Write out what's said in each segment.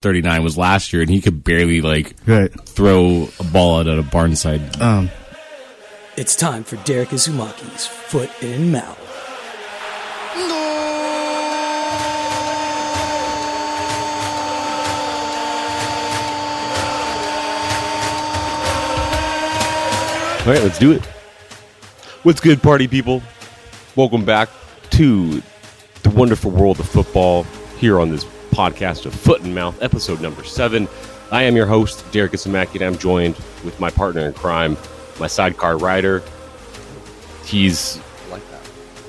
39 was last year, and he could barely throw a ball out at a Barnside. It's time for Derek Izumaki's Foot in Mouth. All right, let's do it. What's good, party people? Welcome back to the wonderful world of football here on this podcast of Foot and Mouth, episode number 7. I am your host, Derek Isamaki, and I'm joined with my partner in crime, my sidecar rider. He's,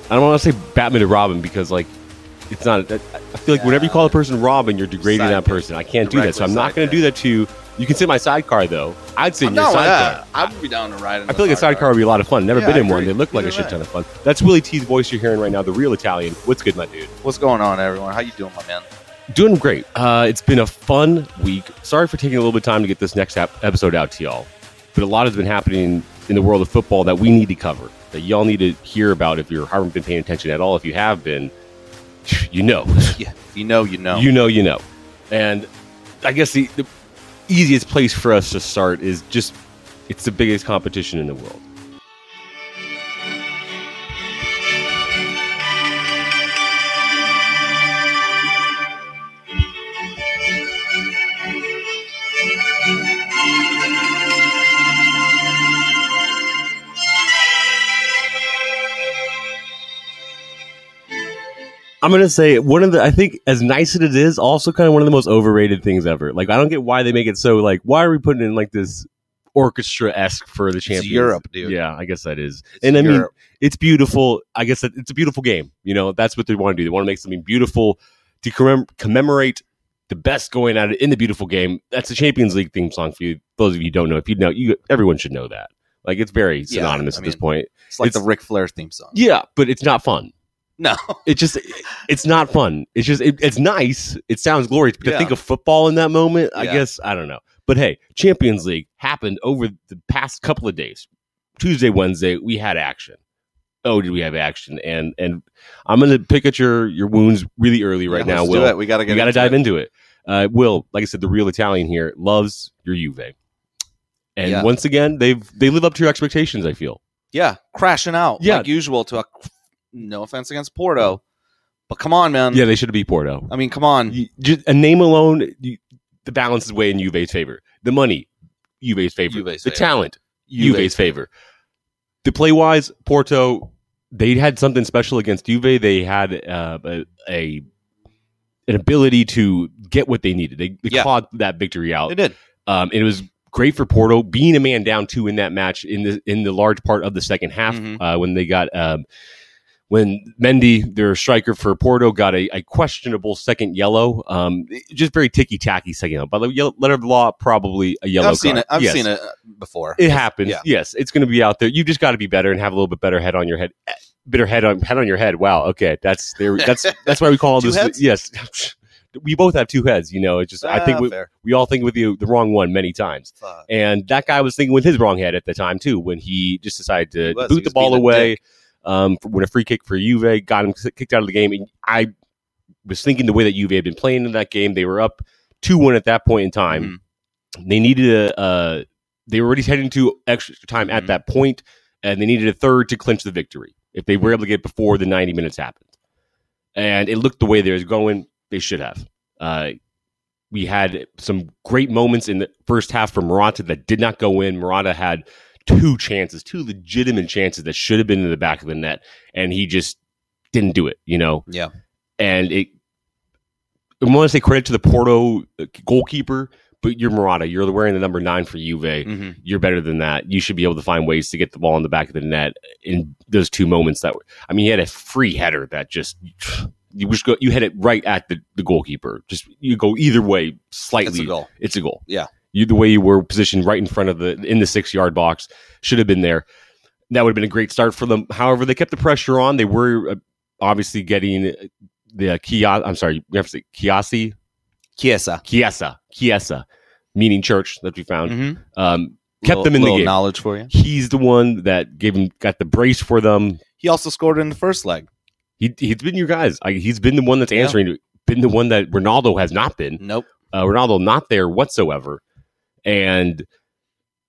I don't want to say Batman to Robin because, it's not, I feel like whenever you call a person Robin, you're degrading that person. I can't do that, so I'm not going to do that to you. You can sit my sidecar, though. I'd sit your sidecar. I'd be down to ride in I feel like a sidecar would be a lot of fun. Never been in one. They look like a shit ton of fun. That's Willie T's voice you're hearing right now, the real Italian. What's good, my dude? What's going on, everyone? How you doing, my man? Doing great. It's been a fun week. Sorry for taking a little bit of time to get this next episode out to y'all. But a lot has been happening in the world of football that we need to cover, that y'all need to hear about if you haven't been paying attention at all. If you have been, you know. Yeah, you know. And I guess the easiest place for us to start is just it's the biggest competition in the world. I'm going to say I think as nice as it is, also kind of one of the most overrated things ever. I don't get why they make it so, why are we putting in, this orchestra-esque for the Champions? It's Europe, dude. Yeah, I guess that is. It's Europe. I mean, it's beautiful. I guess it's a beautiful game. You know, that's what they want to do. They want to make something beautiful to commemorate the best going at it in the beautiful game. That's the Champions League theme song for you. Those of you who don't know, if you know, everyone should know that. It's very synonymous at this point. It's the Ric Flair theme song. Yeah, but it's not fun. No, it's not fun. It's just, it's nice. It sounds glorious. But to think of football in that moment, I guess, I don't know. But hey, Champions League happened over the past couple of days. Tuesday, Wednesday, we had action. Oh, did we have action? And I'm going to pick at your wounds really early right now, Will. Let's do it. We got to dive into it. Will, like I said, the real Italian here loves your Juve. And once again, they live up to your expectations, I feel. Yeah, crashing out like usual to a... No offense against Porto, but come on, man. Yeah, they should have beat Porto. I mean, come on. A name alone, the balance is way in Juve's favor. The money, Juve's favor. The talent, Juve's favor. The play-wise, Porto, they had something special against Juve. They had an ability to get what they needed. They clawed that victory out. They did. It was great for Porto, being a man down 2 in that match in the large part of the second half when they got... When Mendy, their striker for Porto, got a questionable second yellow, just very ticky-tacky second yellow. By the way, letter of the law, probably a yellow card. I've seen it before. It happens. Yeah. Yes, it's going to be out there. You just got to be better and have a little bit better head on your head. Bitter head on your head. Wow. Okay, that's why we call this. Heads? Yes, we both have two heads. You know, it's just I think we all think with the wrong one many times. And that guy was thinking with his wrong head at the time too when he just decided to boot the ball away. When a free kick for Juve got him kicked out of the game. And I was thinking the way that Juve had been playing in that game, they were up 2-1 at that point in time. Mm-hmm. They needed they were already heading to extra time at that point, and they needed a third to clinch the victory. If they were able to get before the 90 minutes happened. And it looked the way they was going, they should have. We had some great moments in the first half from Morata that did not go in. Morata had two legitimate chances that should have been in the back of the net, and he just didn't do it, you know? Yeah. And I want to say credit to the Porto goalkeeper, but you're Morata. You're wearing the number 9 for Juve. Mm-hmm. You're better than that. You should be able to find ways to get the ball in the back of the net in those two moments that were... I mean, he had a free header that just... You hit it right at the goalkeeper. Just you go either way slightly. It's a goal. Yeah. The way you were positioned right in front of in the 6-yard box should have been there. That would have been a great start for them. However, they kept the pressure on. They were obviously getting the Chiesa, meaning church that we found. Mm-hmm. Kept them in the game. Knowledge for you. He's the one that got the brace for them. He also scored in the first leg. He's been your guys. He's been the one that's answering. Been the one that Ronaldo has not been. Nope. Ronaldo not there whatsoever. And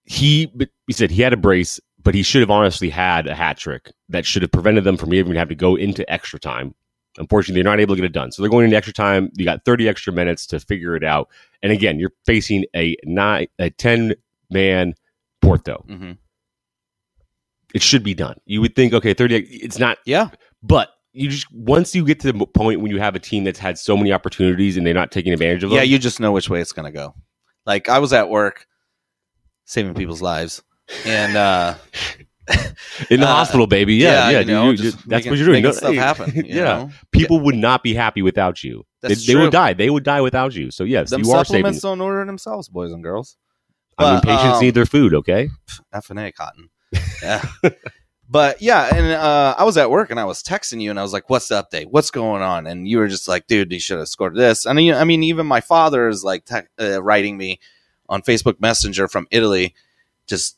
he said he had a brace, but he should have honestly had a hat trick that should have prevented them from even having to go into extra time. Unfortunately, they're not able to get it done. So they're going into extra time. You got 30 extra minutes to figure it out. And again, you're facing a 10-man Porto. Mm-hmm. It should be done. You would think, okay, 30, it's not. Yeah. But you just, once you get to the point when you have a team that's had so many opportunities and they're not taking advantage of them. Yeah, you just know which way it's going to go. Like, I was at work saving people's lives. And in the hospital, baby. Yeah. Yeah. That's what you're doing. Making stuff happen. You know? People would not be happy without you. They would die. They would die without you. So, yes, you are saving. Supplements don't order themselves, boys and girls. I mean, patients need their food, okay? F&A cotton. Yeah. But yeah, and I was at work and I was texting you and I was like, what's the update? What's going on? And you were just like, dude, you should have scored this. And I mean, even my father is like writing me on Facebook Messenger from Italy, just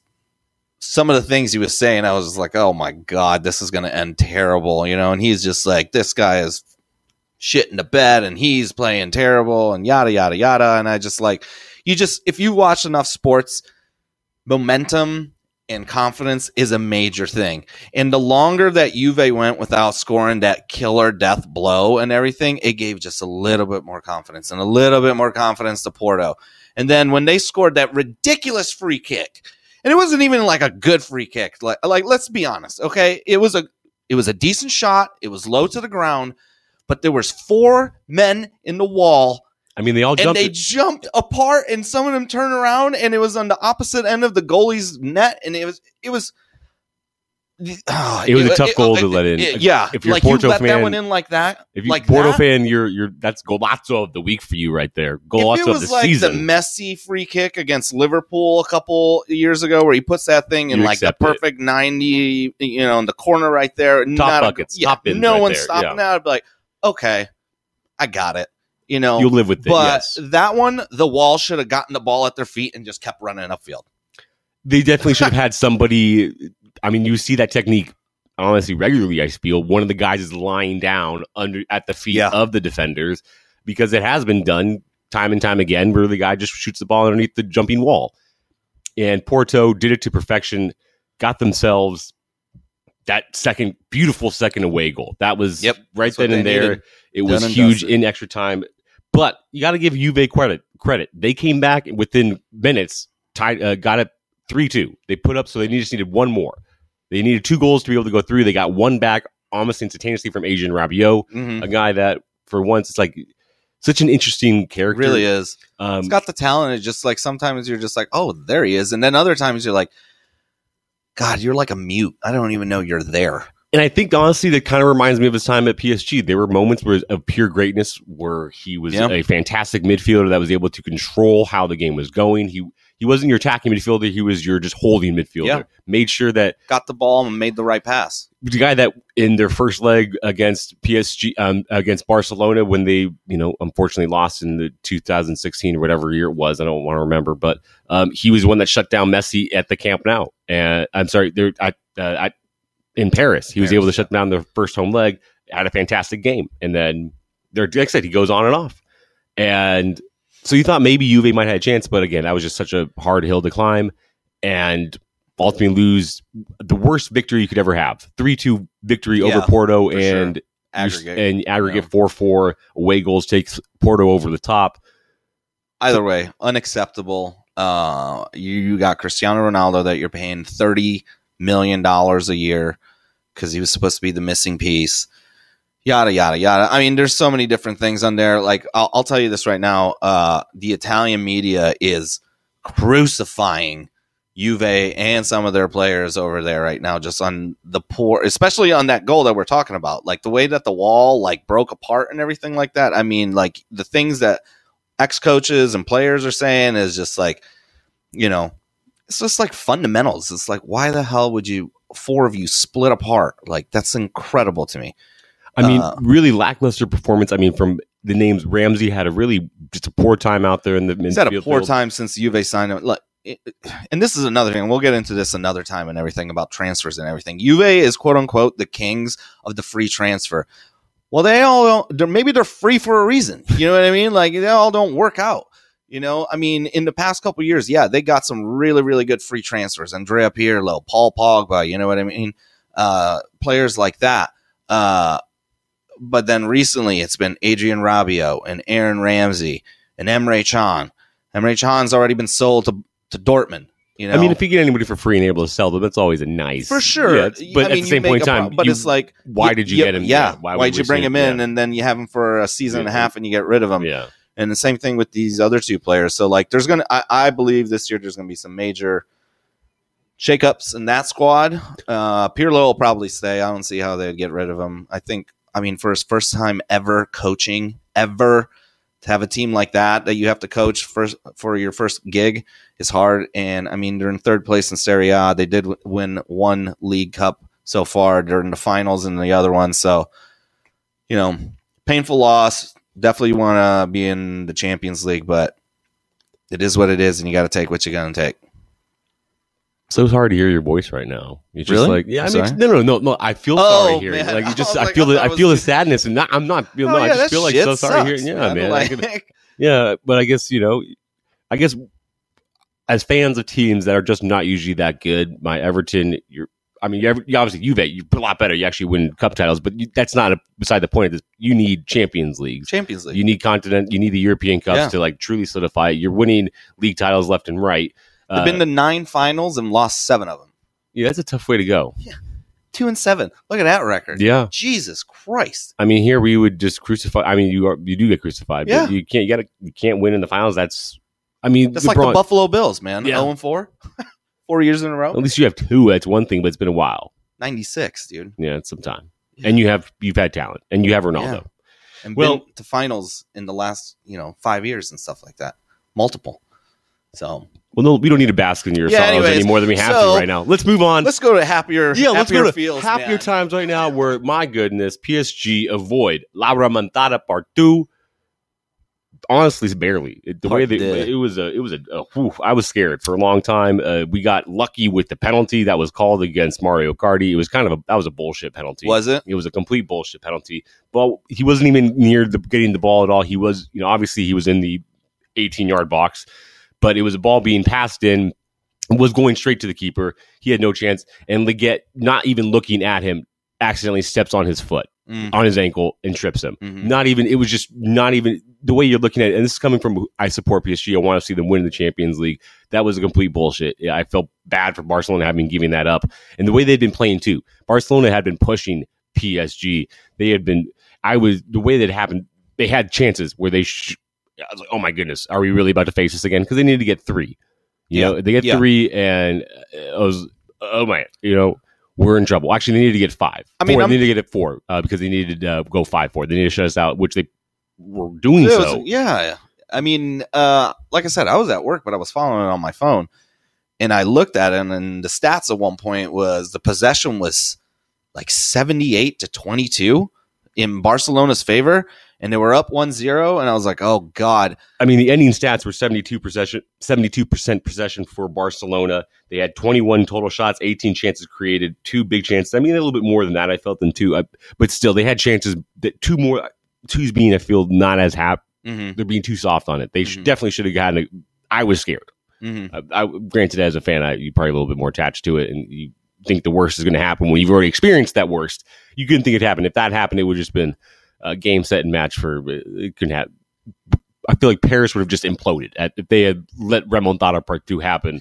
some of the things he was saying. I was just like, oh my God, this is going to end terrible, you know? And he's just like, this guy is shit in the bed and he's playing terrible and yada, yada, yada. And I just like, if you watch enough sports, momentum and confidence is a major thing. And the longer that Juve went without scoring that killer death blow and everything, it gave just a little bit more confidence and a little bit more confidence to Porto. And then when they scored that ridiculous free kick, and it wasn't even like a good free kick. Like let's be honest, okay? It was a decent shot. It was low to the ground, but there was 4 men in the wall. I mean, they all jumped. And they jumped apart, and some of them turned around, and it was on the opposite end of the goalie's net, and it was a tough goal to let in. Yeah, if you're like Porto, you let that one in like that. If you're Porto fan, that's Golazzo of the week for you right there. Golazzo of the season. It was like the Messi free kick against Liverpool a couple years ago, where he puts that thing in like the perfect 90, in the corner right there. Top buckets, top in. No one's stopping that. I'd be like, okay, I got it. You'll live with it. But yes. That one, the wall should have gotten the ball at their feet and just kept running upfield. They definitely should have had somebody. I mean, you see that technique honestly regularly. I feel one of the guys is lying down at the feet of the defenders, because it has been done time and time again where the guy just shoots the ball underneath the jumping wall. And Porto did it to perfection, got themselves that beautiful second away goal. That was right then and there. Needed. It was huge in extra time. But you got to give Juve credit. They came back within minutes, tied, got it 3-2. They put up, so they just needed one more. They needed 2 goals to be able to go through. They got one back almost instantaneously from Adrien Rabiot, a guy that, for once, it's like such an interesting character. It really is. He's got the talent. It's just like sometimes you're just like, oh, there he is. And then other times you're like, God, you're like a mute. I don't even know you're there. And I think, honestly, that kind of reminds me of his time at PSG. There were moments of pure greatness where he was a fantastic midfielder that was able to control how the game was going. He wasn't your attacking midfielder. He was your just holding midfielder. Yeah. Made sure that... Got the ball and made the right pass. The guy that in their first leg against PSG, against Barcelona, when they, unfortunately lost in the 2016 or whatever year it was, I don't want to remember, but he was the one that shut down Messi at the Camp Nou. And I'm sorry, in Paris. He was able to shut down their first home leg, had a fantastic game. And then, like I said, he goes on and off. And so you thought maybe Juve might have a chance, but again, that was just such a hard hill to climb and ultimately lose the worst victory you could ever have. 3-2 victory over Porto, and sure. Aggregate 4-4 away goals takes Porto over the top. Either way, unacceptable. You got Cristiano Ronaldo that you're paying $30 million a year because he was supposed to be the missing piece, yada yada yada. I mean, there's so many different things on there. Like, I'll tell you this right now, the Italian media is crucifying Juve and some of their players over there right now, just on the poor, especially on that goal that we're talking about, like the way that the wall like broke apart and everything like that. I mean, like the things that ex-coaches and players are saying is just like, it's just like fundamentals. It's like, why the hell would you, 4 of you split apart? Like, that's incredible to me. I mean, really lackluster performance. I mean, from the names, Ramsey had a really just a poor time out there in the midfield. He's had a poor time since Juve signed him. Look, and this is another thing. We'll get into this another time and everything about transfers and everything. Juve is, quote unquote, the kings of the free transfer. Well, they all don't, maybe they're free for a reason. You know what I mean? Like, they all don't work out. You know, I mean, in the past couple of years, yeah, they got some really, really good free transfers. Andrea Pirlo, Paul Pogba, you know what I mean? Players like that. But then recently it's been Adrian Rabiot and Aaron Ramsey and Emre Can. Emre Can's already been sold to Dortmund. You know? I mean, if you get anybody for free and able to sell them, that's always a nice. For sure. Yeah, but I mean, at the same point in time, but it's like, why did you get him? Yeah. Why'd you bring him in? Yeah. And then you have him for a season and a half and you get rid of him. Yeah. And the same thing with these other two players. So, like, there's going to, I believe this year there's going to be some major shakeups in that squad. Pirlo will probably stay. I don't see how they'd get rid of him. I think, I mean, for his first time ever coaching, to have a team like that you have to coach for your first gig is hard. And, I mean, they're in third place in Serie A. They did win one League Cup so far. They're in the finals in the other one. So, you know, painful loss. Definitely want to be in the Champions League, but it is what it is, and you got to take what you're going to take. So it's hard to hear your voice right now. You're just really? Like, yeah, I mean, no. I feel sorry here. Man. Like you just, I feel the sadness, and I'm not feeling. I just feel like so sorry here. Yeah, man. Like, but I guess as fans of teams that are just not usually that good, my Everton, you obviously Juve, you a lot better. You actually win cup titles, but that's not beside the point. You need Champions League. You need continent. You need the European Cups to like truly solidify. You're winning league titles left and right. They've been to 9 finals and lost 7 of them. Yeah, that's a tough way to go. Yeah, 2-7. Look at that record. Yeah, Jesus Christ. I mean, here we would just crucify. I mean, you do get crucified. Yeah, but you can't win in the finals. That's like the Buffalo Bills, man. 0-4. 4 years in a row. At least you have 2. That's one thing, but it's been a while. 96, dude. Yeah, it's some time. Yeah. And you've had talent, and you have Ronaldo, and been to finals in the last 5 years and stuff like that, multiple. So we don't need to bask in your sorrows any more than we have to right now. Let's move on. Let's go to happier times right now. Where my goodness, PSG avoid La Remontada Part 2. Honestly, barely. I was scared for a long time. We got lucky with the penalty that was called against Mario Cardi. It was that was a bullshit penalty. Was it? It was a complete bullshit penalty. But he wasn't even near getting the ball at all. He was, obviously he was in the 18-yard box, but it was a ball being passed in, was going straight to the keeper. He had no chance. And Leggett, not even looking at him, accidentally steps on his foot. Mm-hmm. On his ankle and trips him. Mm-hmm. It was just not even the way you're looking at it. And this is coming from, I support PSG. I want to see them win the Champions League. That was a complete bullshit. Yeah, I felt bad for Barcelona having given that up. And the way they'd been playing too. Barcelona had been pushing PSG. The way that happened, they had chances where they, I was like, oh my goodness, are we really about to face this again? Because they needed to get 3. They get 3 and I was, oh my, we're in trouble. Actually, they needed to get 5. They needed to get it 4 because they needed to go 5-4. They needed to shut us out, which they were doing so. Yeah. I mean, like I said, I was at work, but I was following it on my phone. And I looked at it, and the stats at one point was the possession was like 78-22 in Barcelona's favor. And they were up 1-0, and I was like, oh, God. I mean, the ending stats were 72% possession for Barcelona. They had 21 total shots, 18 chances created, 2 big chances. I mean, a little bit more than that, I felt, than 2. But still, they had chances. That 2 more. 2's being, I feel, not as happy. Mm-hmm. They're being too soft on it. They definitely should have gotten it. I was scared. Mm-hmm. Granted, as a fan, you're probably a little bit more attached to it, and you think the worst is going to happen when you've already experienced that worst. You couldn't think it happened. If that happened, it would have just been... game, set, and match for it couldn't have. I feel like Paris would have just imploded if they had let Remontada Part 2 happen,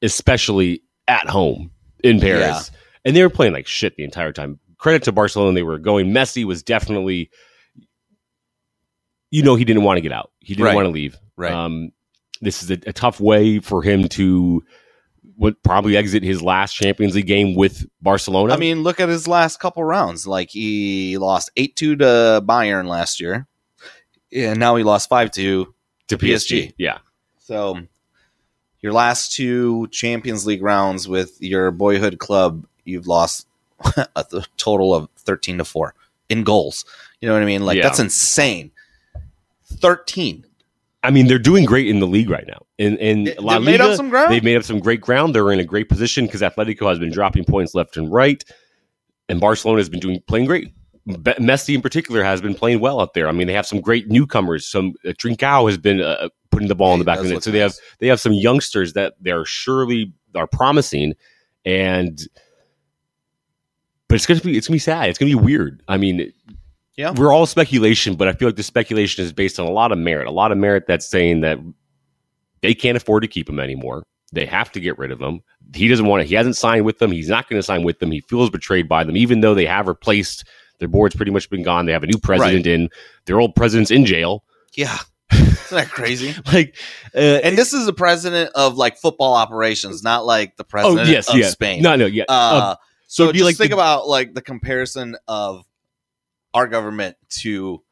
especially at home in Paris. Yeah. And they were playing like shit the entire time. Credit to Barcelona, they were going. Messi was definitely, he didn't want to get out. He didn't want to leave. Right. This is a tough way for him to. Would probably exit his last Champions League game with Barcelona. I mean, look at his last couple rounds. Like, he lost 8-2 to Bayern last year, and now he lost 5-2 to PSG. Yeah. So, your last 2 Champions League rounds with your boyhood club, you've lost a total of 13-4 in goals. You know what I mean? Like, that's insane. 13. I mean, they're doing great in the league right now. In La Liga, made up some ground. They've made up some great ground. They're in a great position because Atletico has been dropping points left and right, and Barcelona has been playing great. Messi in particular has been playing well out there. I mean, they have some great newcomers. Some Trincao has been putting the ball in the back of the net. So they have some youngsters that they're surely are promising, but it's gonna be sad. It's gonna be weird. I mean, yeah, we're all speculation, but I feel like the speculation is based on a lot of merit that's saying that they can't afford to keep him anymore. They have to get rid of him. He doesn't want it. He hasn't signed with them. He's not going to sign with them. He feels betrayed by them, even though they have replaced their board's pretty much been gone. They have a new president in. Their old president's in jail. Yeah. Isn't that crazy? And this is the president of like football operations, not like the president of Spain. No, yeah. So just like think about like the comparison of our government to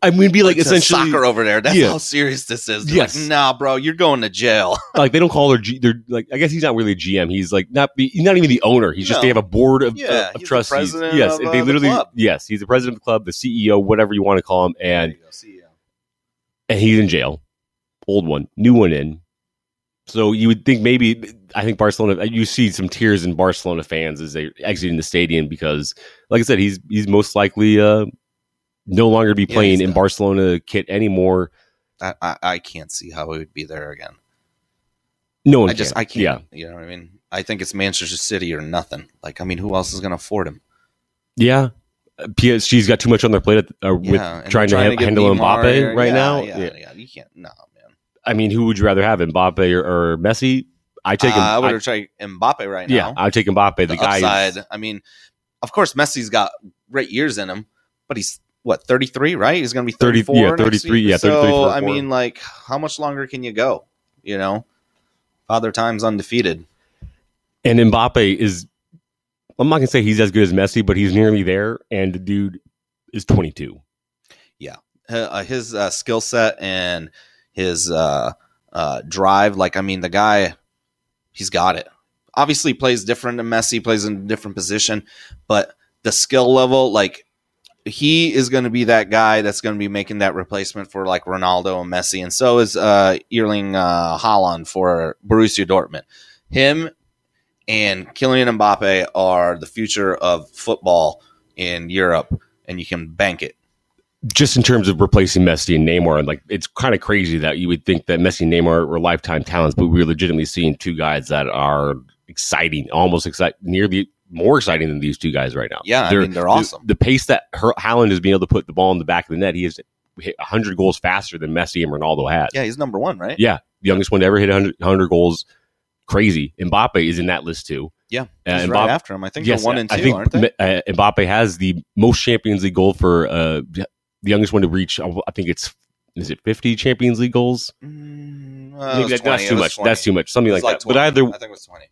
I mean, be like essentially soccer over there. That's how serious this is. They're like, nah, bro, you're going to jail. Like they don't call her. They're like, I guess he's not really a GM. He's like not even the owner. He's just they have a board of trustees. The president of, they literally the club. Yes, he's the president of the club, the CEO, whatever you want to call him, and he's in jail. Old one, new one in. So you would think I think Barcelona. You see some tears in Barcelona fans as they're exiting the stadium because, like I said, he's most likely. No longer be playing in Barcelona kit anymore. I can't see how he would be there again. No one can. I can't. Yeah. You know what I mean? I think it's Manchester City or nothing. Like, I mean, who else is going to afford him? Yeah. PSG's got too much on their plate with trying to handle Mbappe now. Yeah, you can't. No, man. I mean, who would you rather have, Mbappe or Messi? I take him. I would try Mbappe right now. Yeah, I would take Mbappe. The guy upside. I mean, of course, Messi's got great years in him, but he's. What, 33, right? He's going to be 34. 33. Yeah, 33. So, I mean, like, how much longer can you go? You know, Father Time's undefeated. And Mbappe is, I'm not going to say he's as good as Messi, but he's nearly there. And the dude is 22. Yeah. His skill set and his drive, like, I mean, the guy, he's got it. Obviously, he plays different than Messi, plays in a different position, but the skill level, like, he is going to be that guy that's going to be making that replacement for like Ronaldo and Messi. And so is Erling Haaland for Borussia Dortmund. Him and Kylian Mbappe are the future of football in Europe, and you can bank it. Just in terms of replacing Messi and Neymar, like it's kind of crazy that you would think that Messi and Neymar were lifetime talents, but we're legitimately seeing two guys that are exciting, almost exciting, nearly more exciting than these two guys right now. Yeah, they're awesome. The pace that Haaland is being able to put the ball in the back of the net, he has hit 100 goals faster than Messi and Ronaldo had. Yeah, he's number one, right? Yeah, the youngest one to ever hit 100 goals. Crazy. Mbappe is in that list too. Yeah, he's right after him. I think they're 1 and 2, aren't they? Mbappe has the most Champions League goal for the youngest one to reach, I think it's, is it 50 Champions League goals? Maybe that's too much. 20. That's too much. Something like that. 20. But I think it was 20.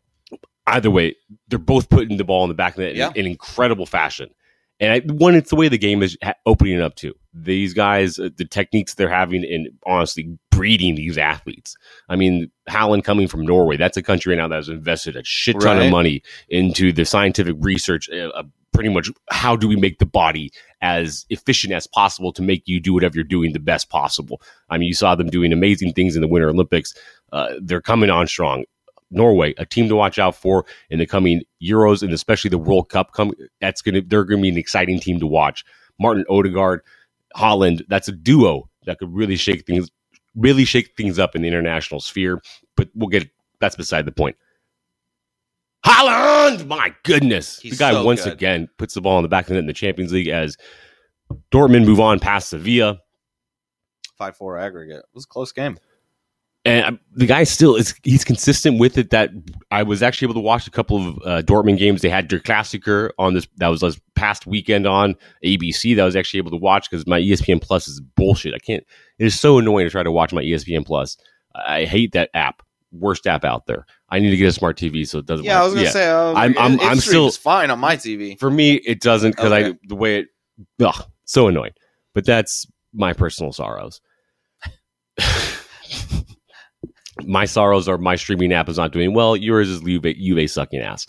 Either way, they're both putting the ball in the back of the net in incredible fashion. And it's the way the game is opening up to. These guys, the techniques they're having and honestly breeding these athletes. I mean, Haaland coming from Norway, that's a country right now that has invested a shit ton of money into the scientific research of pretty much how do we make the body as efficient as possible to make you do whatever you're doing the best possible. I mean, you saw them doing amazing things in the Winter Olympics. They're coming on strong. Norway, a team to watch out for in the coming Euros and especially the World Cup. They're going to be an exciting team to watch. Martin Odegaard, Haaland, that's a duo that could really shake things up in the international sphere. But that's beside the point. Haaland, my goodness, he's the guy so once good. Again puts the ball in the back of the net in the Champions League as Dortmund move on past Sevilla. 5-4 aggregate. It was a close game. And the guy still he's consistent with it. That I was actually able to watch a couple of Dortmund games. They had Der Klassiker on this. That was this past weekend on ABC. That I was actually able to watch because my ESPN Plus is bullshit. I can't. It is so annoying to try to watch my ESPN Plus. I hate that app. Worst app out there. I need to get a smart TV so it doesn't. Yeah, work. I was gonna say. I'm still fine on my TV. For me, it doesn't because the way it. Ugh, so annoying. But that's my personal sorrows. My sorrows are my streaming app is not doing well. Yours is Juve sucking ass.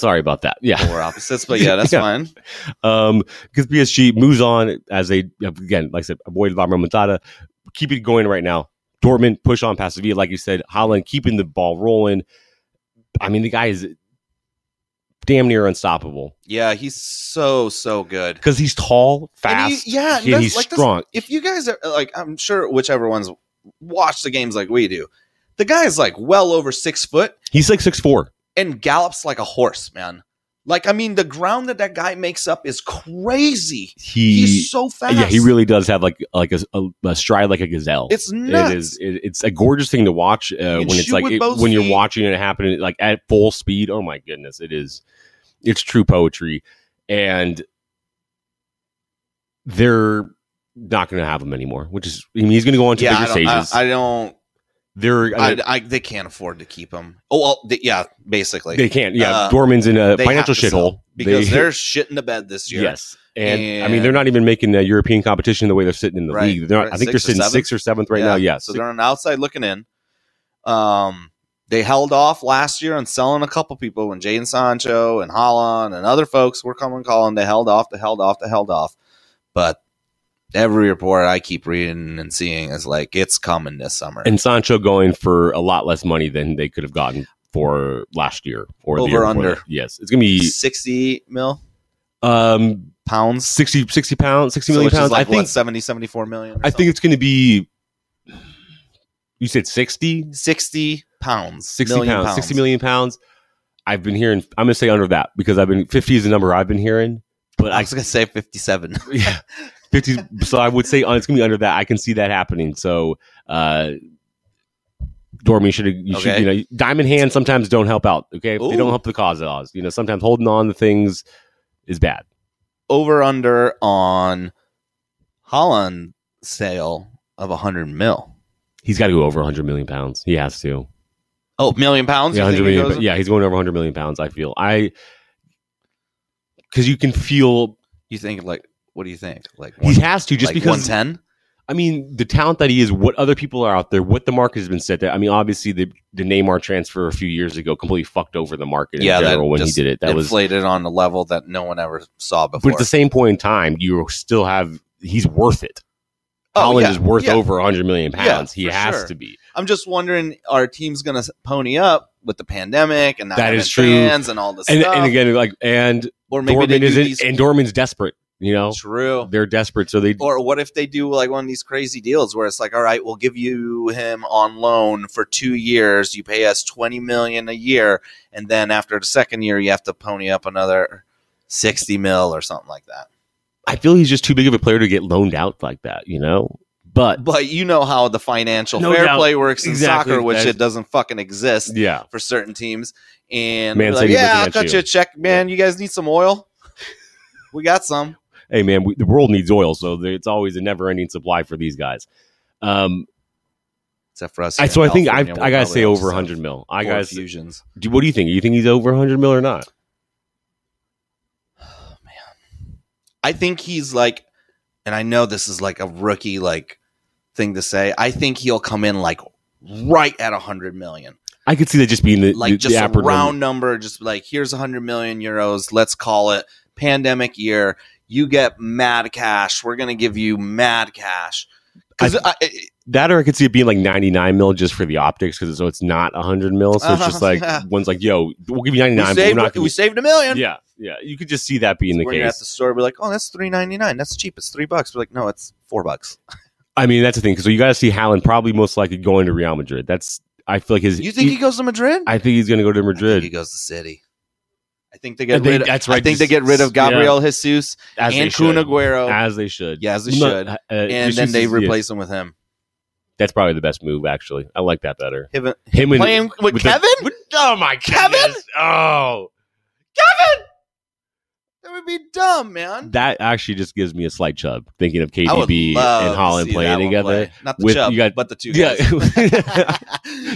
Sorry about that. Yeah, we're opposites, but yeah, that's fine. Because PSG moves on as they again, like I said, avoid La Remontada. Keep it going right now. Dortmund push on past Sevilla, like you said. Haaland keeping the ball rolling. I mean, the guy is damn near unstoppable. Yeah, he's so good because he's tall, fast, and he's like strong. If you guys are like, I'm sure whichever ones watch the games like we do, the guy is like well over 6 foot. He's like 6'4" and gallops like a horse, man. Like, I mean, the ground that guy makes up is crazy. He's so fast. Yeah, he really does have like a stride like a gazelle. It's nuts. It's a gorgeous thing to watch when it's like when you're watching it happen like at full speed. Oh my goodness, it is. It's true poetry, and they're not going to have him anymore. Which is, I mean, he's going to go on to bigger stages. They can't afford to keep him. Oh, well, basically. They can't. Yeah, Dortmund's in a financial shithole. Because they're shitting the bed this year. Yes. And I mean, they're not even making the European competition the way they're sitting in the league. They're not, I think they're sitting 6th or 7th right now. Yeah. So they're on the outside looking in. They held off last year on selling a couple people when Jadon Sancho and Haaland and other folks were coming calling. They held off. But every report I keep reading and seeing is like, it's coming this summer. And Sancho going for a lot less money than they could have gotten for last year. Or over the year under. Before. Yes. It's going to be 60 mil? Pounds? 60 pounds? 60 million pounds? Like, I think 70, 74 million. I think it's going to be, you said 60? 60 pounds. 60 million pounds. 60 million pounds. I've been hearing, I'm going to say under that because 50 is the number I've been hearing. But I was going to say 57. Yeah. 50, so I would say it's going to be under that. I can see that happening. So, Dormy, should diamond hands sometimes don't help out. Okay, they don't help the cause at all. You know, sometimes holding on to things is bad. Over under on Haaland sale of 100 mil. He's got to go over 100 million pounds. He has to. Oh, £1 million? Yeah, he's going over 100 million pounds. I feel because you can feel. You think like. What do you think? Like he has to, just like because 110. I mean, the talent that he is, what other people are out there, what the market has been set there. I mean, obviously the Neymar transfer a few years ago completely fucked over the market in general when he did it. That was inflated on a level that no one ever saw before. But at the same point in time, you still have he's worth it. Haaland is worth over 100 million pounds. Yeah, he has to be. I'm just wondering, are teams going to pony up with the pandemic and that is true, fans and all this stuff? And again, Dortmund's desperate. You know, true. They're desperate, so they. Or what if they do like one of these crazy deals where it's like, all right, we'll give you him on loan for 2 years. You pay us $20 million a year, and then after the second year, you have to pony up another 60 mil or something like that. I feel he's just too big of a player to get loaned out like that, you know. But you know how the financial fair play works in soccer, which it doesn't fucking exist. Yeah. For certain teams, and I'll cut you a check, man. Yeah. You guys need some oil. We got some. Hey, man, the world needs oil, so it's always a never-ending supply for these guys. Except for us. So I think I got to say over 100 mil. I got fusions. What do you think? You think he's over 100 mil or not? Oh, man. I think he's like, and I know this is like a rookie like thing to say, I think he'll come in like right at 100 million. I could see that just being the upper round number, just like here's 100 million euros. Let's call it pandemic year. You get mad cash. We're going to give you mad cash. Or I could see it being like 99 mil just for the optics because it's not 100 mil. So it's just like one's like, yo, we'll give you 99. We saved $1 million. Yeah. Yeah. You could just see that being the case. We're going to have the store be like, oh, that's $3.99. That's cheap. It's $3. We're like, no, it's $4. I mean, that's the thing. So you got to see Haaland probably most likely going to Real Madrid. I feel like his. You think he goes to Madrid? I think he's going to go to Madrid. I think he goes to City. I think they get rid of. That's right. I think they get rid of Gabriel Jesus and Kun Aguero, as they should. Yeah, as they should. And then they replace him with him. That's probably the best move, actually. I like that better. Him and playing with Kevin. Oh my Kevin! Goodness. Oh, Kevin! That would be dumb, man. That actually just gives me a slight chub thinking of KDB and Haaland playing together. Not the chub, but the two guys. Yeah.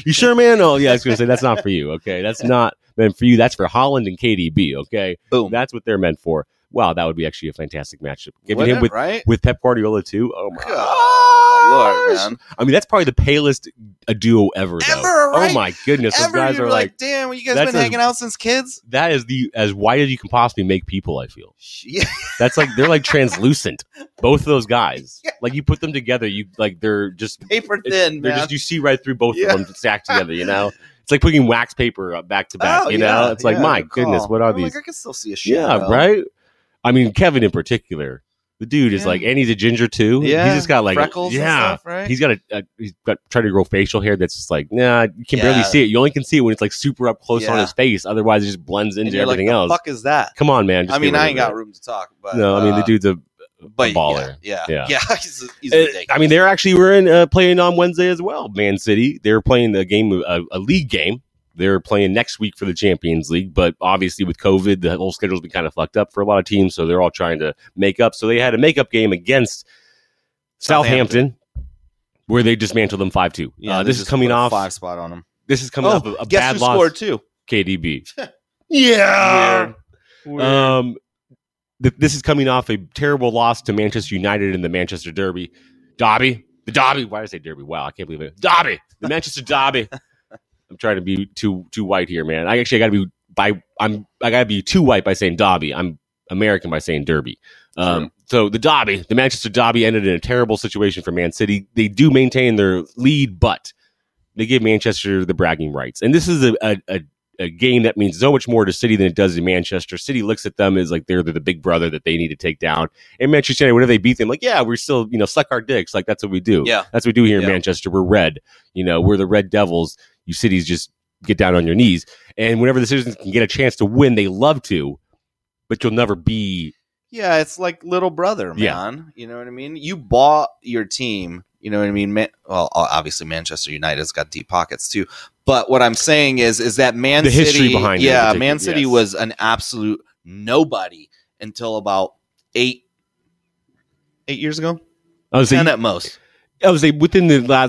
You sure, man? Oh, yeah. I was going to say that's not for you. Okay, that's not. Then for you, that's for Haaland and KDB, okay? Boom. That's what they're meant for. Wow, that would be actually a fantastic matchup. Giving him with Pep Guardiola, too? Oh, my God. Lord, man. I mean, that's probably the palest duo ever, though. Ever, right? Oh, my goodness. Those guys are like, damn, you guys been hanging out since kids? That is as wide as you can possibly make people, I feel. Yeah. That's like, they're like translucent, both of those guys. Yeah. Like, you put them together, they're just paper thin, man. You see right through both of them stacked together, you know? It's like putting wax paper up back to back. You know, it's like, my goodness, what are these? Like, I can still see a shadow. Yeah, right. I mean, Kevin in particular, the dude is like, and he's a ginger too. Yeah, he's just got like freckles. Yeah, and stuff, right? He's got trying to grow facial hair that's just like, nah, you can barely see it. You only can see it when it's like super up close on his face. Otherwise, it just blends into everything else. What the fuck is that? Come on, man. I mean, I ain't got room to talk. But no, I mean, the dude's a baller. Yeah. He's ridiculous. I mean, they're actually playing on Wednesday as well. Man City, they're playing the game, a league game. They're playing next week for the Champions League, but obviously with COVID, the whole schedule's been kind of fucked up for a lot of teams, so they're all trying to make up. So they had a make-up game against Southampton, where they dismantled them 5-2. Yeah, this is coming off a 5 spot on them. This is coming off a bad loss. Guess who scored too? KDB. Yeah. Weird. This is coming off a terrible loss to Manchester United in the Manchester Derby. The Derby. Why did I say Derby? Wow, I can't believe it. Derby. The Manchester Derby. I'm trying to be too white here, man. I gotta be too white by saying Derby. I'm American by saying Derby. So the Manchester Derby ended in a terrible situation for Man City. They do maintain their lead, but they give Manchester the bragging rights. And this is a game that means so much more to City than it does to Manchester. City looks at them as like they're the big brother that they need to take down. And Manchester United, whenever they beat them, like, yeah, we're still, suck our dicks. Like, that's what we do. Yeah. That's what we do here in Manchester. We're red. We're the Red Devils. You cities just get down on your knees. And whenever the citizens can get a chance to win, they love to, but you'll never be. Yeah, it's like little brother, man. Yeah. You know what I mean? You bought your team. You know what I mean? Well, obviously, Manchester United's got deep pockets, too. But what I'm saying is that Man City. The history behind it. Yeah, Man City was an absolute nobody until about eight years ago. I was 10 at most. I was like,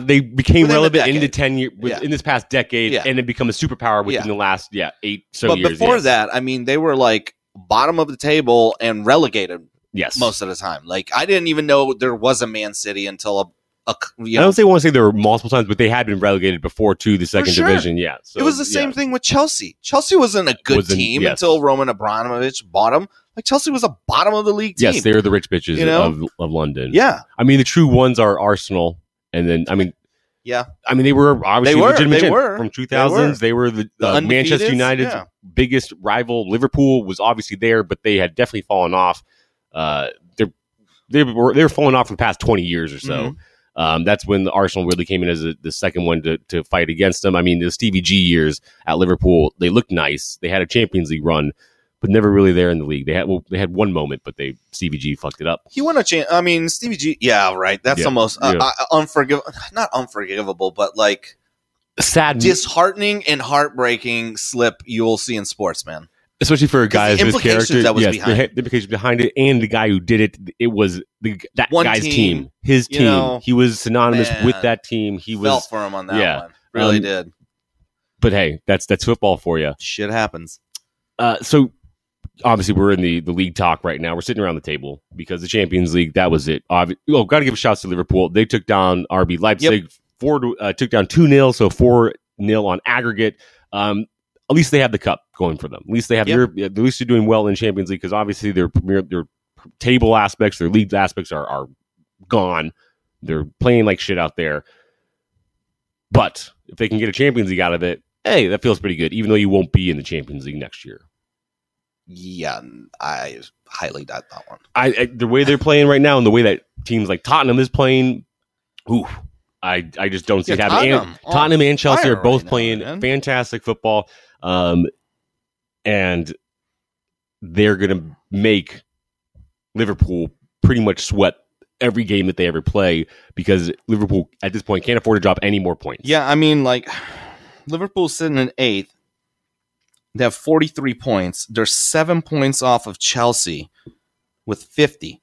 they became relevant in the 10 years in this past decade, and then become a superpower within the last 8 so years. But before that, I mean, they were like bottom of the table and relegated. Yes, most of the time. Like, I didn't even know there was a Man City until I don't want to say there were multiple times, but they had been relegated before to the second division. Yeah, so, it was the same thing with Chelsea. Chelsea wasn't a good team until Roman Abramovich bought them. Like, Chelsea was a bottom of the league team. Yes, they were the rich bitches of London. Yeah, I mean, the true ones are Arsenal, and then they were obviously legitimate from 2000s. They were the Manchester United's biggest rival. Liverpool was obviously there, but they had definitely fallen off. They were falling off for the past 20 years or so. Mm-hmm. That's when the Arsenal really came in as the second one to fight against them. I mean, the Stevie G years at Liverpool, they looked nice. They had a Champions League run, but never really there in the league. They had one moment, but Stevie G fucked it up. He won a chance. I mean, Stevie G. Yeah, right. That's almost unforgivable. Not unforgivable, but like sad, disheartening, and heartbreaking slip you will see in sports, man. Especially for a guy of his character, the implications behind it, and the guy who did it, it was that one guy's team, his team. He was synonymous with that team. He felt for him on that one, really did. But hey, that's football for you. Shit happens. So obviously, we're in the league talk right now. We're sitting around the table because the Champions League, that was it. Got to give a shout out to Liverpool. They took down RB Leipzig. Yep. Took down 2-0, so 4-0 on aggregate. At least they have the cup going for them. At least they have Europe. At least they're doing well in Champions League because obviously their table aspects, their league aspects are gone. They're playing like shit out there. But if they can get a Champions League out of it, hey, that feels pretty good. Even though you won't be in the Champions League next year. Yeah, I highly doubt that one. The way they're playing right now and the way that teams like Tottenham is playing, oof. I just don't see it happening. Tottenham and Chelsea are both playing fantastic football. And they're going to make Liverpool pretty much sweat every game that they ever play because Liverpool at this point can't afford to drop any more points. Yeah, I mean, like, Liverpool's sitting in 8th. They have 43 points. They're 7 points off of Chelsea with 50.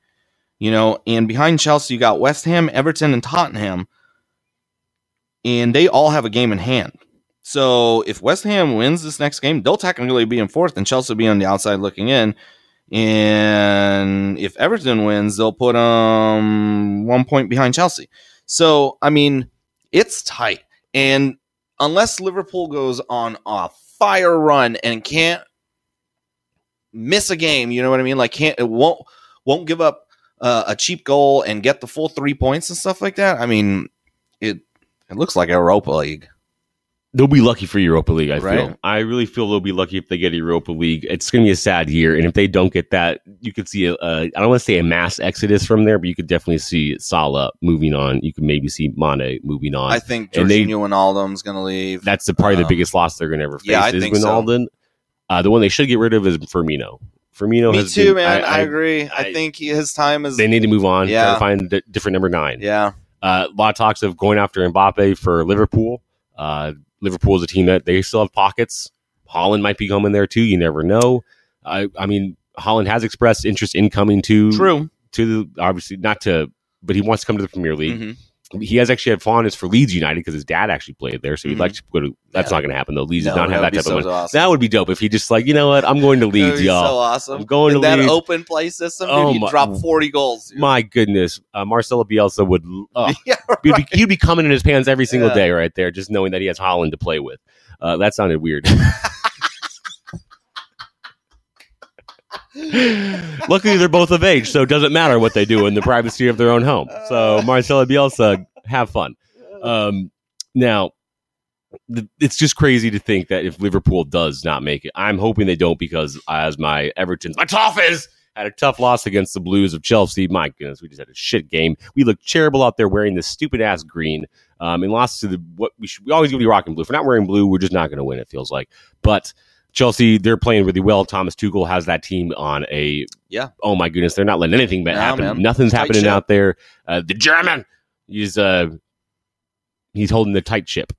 And behind Chelsea, you got West Ham, Everton, and Tottenham. And they all have a game in hand. So if West Ham wins this next game, they'll technically be in 4th, and Chelsea will be on the outside looking in. And if Everton wins, they'll put 1 point behind Chelsea. So, I mean, it's tight. And unless Liverpool goes on a fire run and can't miss a game, you know what I mean? Like, won't give up a cheap goal and get the full 3 points and stuff like that. I mean, it looks like Europa League. They'll be lucky for Europa League, I feel. I really feel they'll be lucky if they get Europa League. It's going to be a sad year. And if they don't get that, you could see, I don't want to say a mass exodus from there, but you could definitely see Salah moving on. You could maybe see Mane moving on. I think Jorginho and Wijnaldum's going to leave. That's probably the biggest loss they're going to ever face is Wijnaldum. So. The one they should get rid of is Firmino. Me too, man. I agree. I think his time is... They need to move on. Yeah. Try to find a different number 9. Yeah. A lot of talks of going after Mbappe for Liverpool. Liverpool is a team that they still have pockets. Haaland might be coming there too. You never know. I mean, Haaland has expressed interest in coming to obviously not to, but he wants to come to the Premier League. Mm-hmm. He has actually had fondness for Leeds United because his dad actually played there, so he'd like to go to. That's not going to happen though. Leeds does not have that type of money. Awesome. That would be dope if he just like, you know what, I'm going to Leeds, y'all. So awesome. I'm going to that Leeds. Open play system. Oh, dude, you drop 40 goals. Dude. My goodness, Marcelo Bielsa would. He'd be coming in his pants every single day, right there, just knowing that he has Haaland to play with. That sounded weird. Luckily, they're both of age, so it doesn't matter what they do in the privacy of their own home. So, Marcelo Bielsa, have fun. Now, it's just crazy to think that if Liverpool does not make it, I'm hoping they don't because as my Everton's, my Toffees had a tough loss against the Blues of Chelsea. My goodness, we just had a shit game. We looked terrible out there wearing this stupid-ass green and lost to the what we always going to be rocking blue. If we're not wearing blue, we're just not going to win, it feels like. But... Chelsea, they're playing really well. Thomas Tuchel has that team on a... Yeah. Oh, my goodness. They're not letting anything happen. Man. Nothing's happening out there. The German, he's holding the tight ship.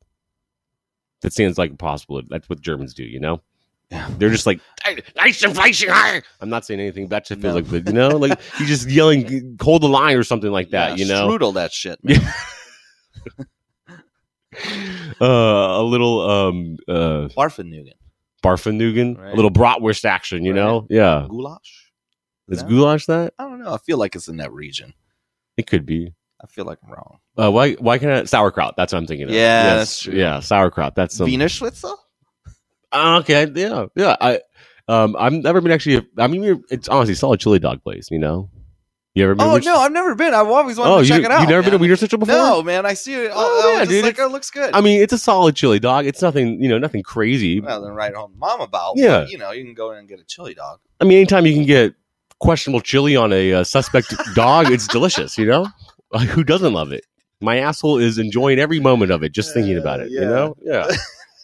That sounds like impossible. That's what Germans do, you know? Yeah. They're just like, nice inflation high. I'm not saying anything, but that shit feels like good, you know? Like, you're just yelling, hold the line or something like that, you know? Strudel that shit, man. A little... Barfenugan. Right. A little bratwurst action, you know? Yeah. Goulash? Is goulash that? I don't know. I feel like it's in that region. It could be. I feel like I'm wrong. Why can't I? Sauerkraut. That's what I'm thinking of. Yeah, that's true. Yeah, sauerkraut. That's some. Wiener Schnitzel? Okay. Yeah. Yeah. I've never been actually. I mean, it's honestly solid chili dog place, you know? You ever been? Oh, no, I've never been. I've always wanted to check it out. You've never been to Wiener Schnitzel before? No, man. I see it. It looks good. I mean, it's a solid chili dog. It's nothing, nothing crazy. Well, then write home mom about. Yeah. But, you can go in and get a chili dog. I mean, anytime you can get questionable chili on a suspect dog, it's delicious, Like, who doesn't love it? My asshole is enjoying every moment of it, just thinking about it, Yeah.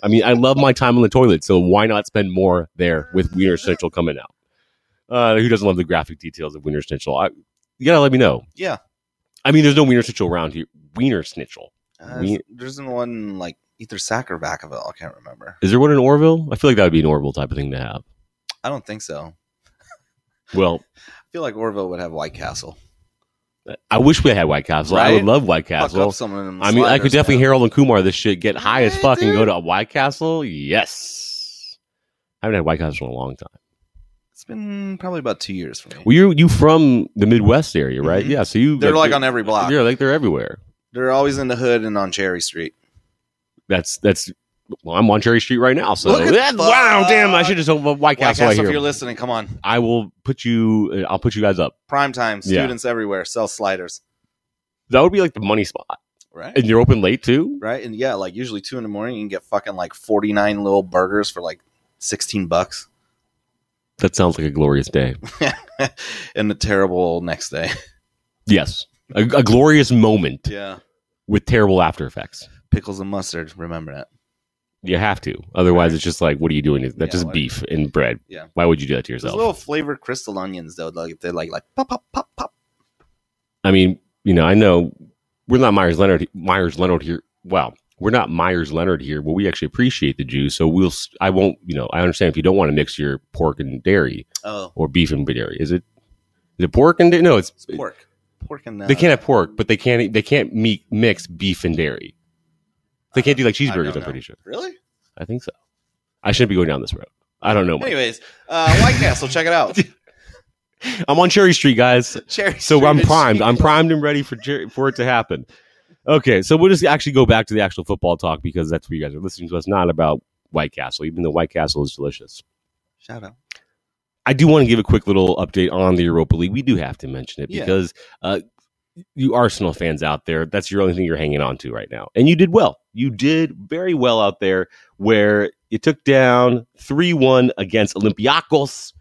I mean, I love my time on the toilet, so why not spend more there with Wiener Schnitzel coming out? Who doesn't love the graphic details of Wiener Schnitzel? You gotta let me know. Yeah. I mean, there's no Wiener Schnitzel around here. Wiener Schnitzel. There's one like either Sack or Vacaville. I can't remember. Is there one in Orville? I feel like that would be an Orville type of thing to have. I don't think so. Well, I feel like Orville would have White Castle. I wish we had White Castle. Right? I would love White Castle. I mean, I could definitely Harold and Kumar this shit, get high as fuck and go to a White Castle. Yes. I haven't had White Castle in a long time. It's been probably about 2 years for me. Well, you from the Midwest area, right? Mm-hmm. Yeah, so you... They're like on every block. Yeah, like they're everywhere. They're always in the hood and on Cherry Street. Well, I'm on Cherry Street right now, so... Wow, damn, I should just open White Castle right here. If you're listening, come on. I'll put you guys up. Prime time, students everywhere, sell sliders. That would be like the money spot. Right. And you're open late, too? Right, and yeah, like usually 2 in the morning, you can get fucking like 49 little burgers for like $16. That sounds like a glorious day. And a terrible next day. Yes. A glorious moment. Yeah. With terrible after effects. Pickles and mustard. Remember that. You have to. Otherwise, It's just like, what are you doing? That's just beef and bread. Yeah. Why would you do that to yourself? Those little flavored crystal onions, though. They're like, pop, pop, pop, pop. I mean, I know we're not Myers Leonard here. Wow. We're not Myers Leonard here, but we actually appreciate the Jews. So I understand if you don't want to mix your pork and dairy or beef and dairy. Is it pork and dairy? No, it's pork. Pork and they can't have pork, but they can't mix beef and dairy. They can't do like cheeseburgers, I'm pretty sure. Really? I think so. I shouldn't be going down this road. I don't know. Anyways, White Castle, check it out. I'm on Cherry Street, guys. Cherry Street. I'm primed. I'm primed and ready for it to happen. Okay, so we'll just actually go back to the actual football talk because that's what you guys are listening to. It's not about White Castle, even though White Castle is delicious. Shout out. I do want to give a quick little update on the Europa League. We do have to mention it because you Arsenal fans out there, that's your only thing you're hanging on to right now. And you did well. You did very well out there, where you took down 3-1 against Olympiacos.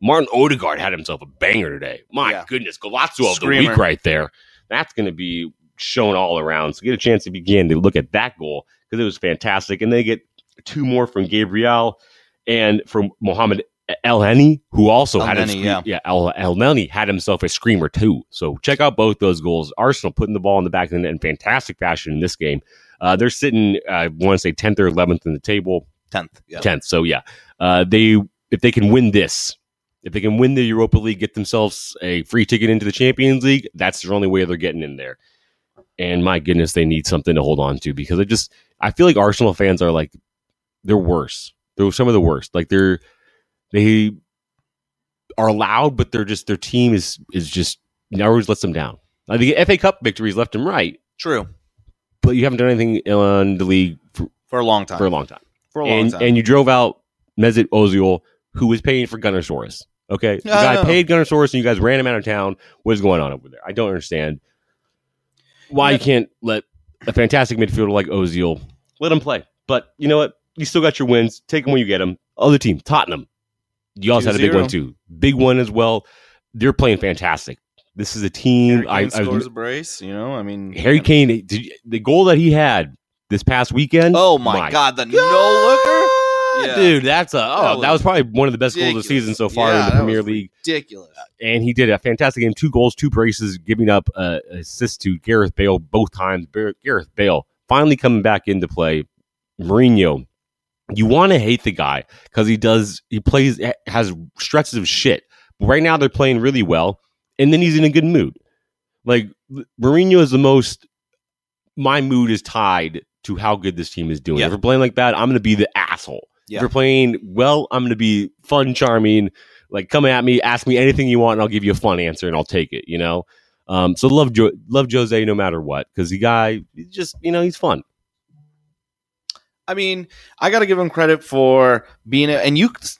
Martin Odegaard had himself a banger today. My goodness, Golazzo of the week right there. That's going to be shown all around. So get a chance if you can to look at that goal, because it was fantastic. And they get two more from Gabriel and from Mohamed Elneny, who also Elneny had himself a screamer too. So check out both those goals. Arsenal putting the ball in the back of the net in fantastic fashion in this game. They're sitting, I want to say 10th or 11th in the table. 10th. Yeah. 10th. So yeah, if they can win the Europa League, get themselves a free ticket into the Champions League, that's their only way they're getting in there. And my goodness, they need something to hold on to, because I feel like Arsenal fans are like, they're worse. They're some of the worst. Like they are loud, but they're just, their team is just, always lets them down. I think FA Cup victories left and right. True. But you haven't done anything on the league for a long time. And you drove out Mesut Ozil, who was paying for Gunnersaurus. Okay. The guy paid Gunnersaurus, and you guys ran him out of town. What is going on over there? I don't understand why you can't let a fantastic midfielder like Ozil, let him play. But you know what? You still got your wins. Take them when you get them. Other team, Tottenham. You also had a big one too. Big one as well. They're playing fantastic. This is a team. Harry Kane scores a brace. You know, I mean, Harry Kane, the goal that he had this past weekend. Oh my God, the no-looker. Yeah. Dude, that was probably one of the best goals of the season so far in the Premier League. Ridiculous. And he did a fantastic game. 2 goals, 2 braces, giving up assist to Gareth Bale both times. Gareth Bale finally coming back into play. Mourinho, you want to hate the guy because he has stretches of shit. But right now they're playing really well, and then he's in a good mood. Like, Mourinho is the most, my mood is tied to how good this team is doing. Yep. If we're playing like that, I'm going to be the asshole. Yep. If you're playing well, I'm going to be fun, charming, like, come at me, ask me anything you want, and I'll give you a fun answer, and I'll take it, you know? So love Jose no matter what, because the guy, just, you know, he's fun. I mean, I got to give him credit for being, and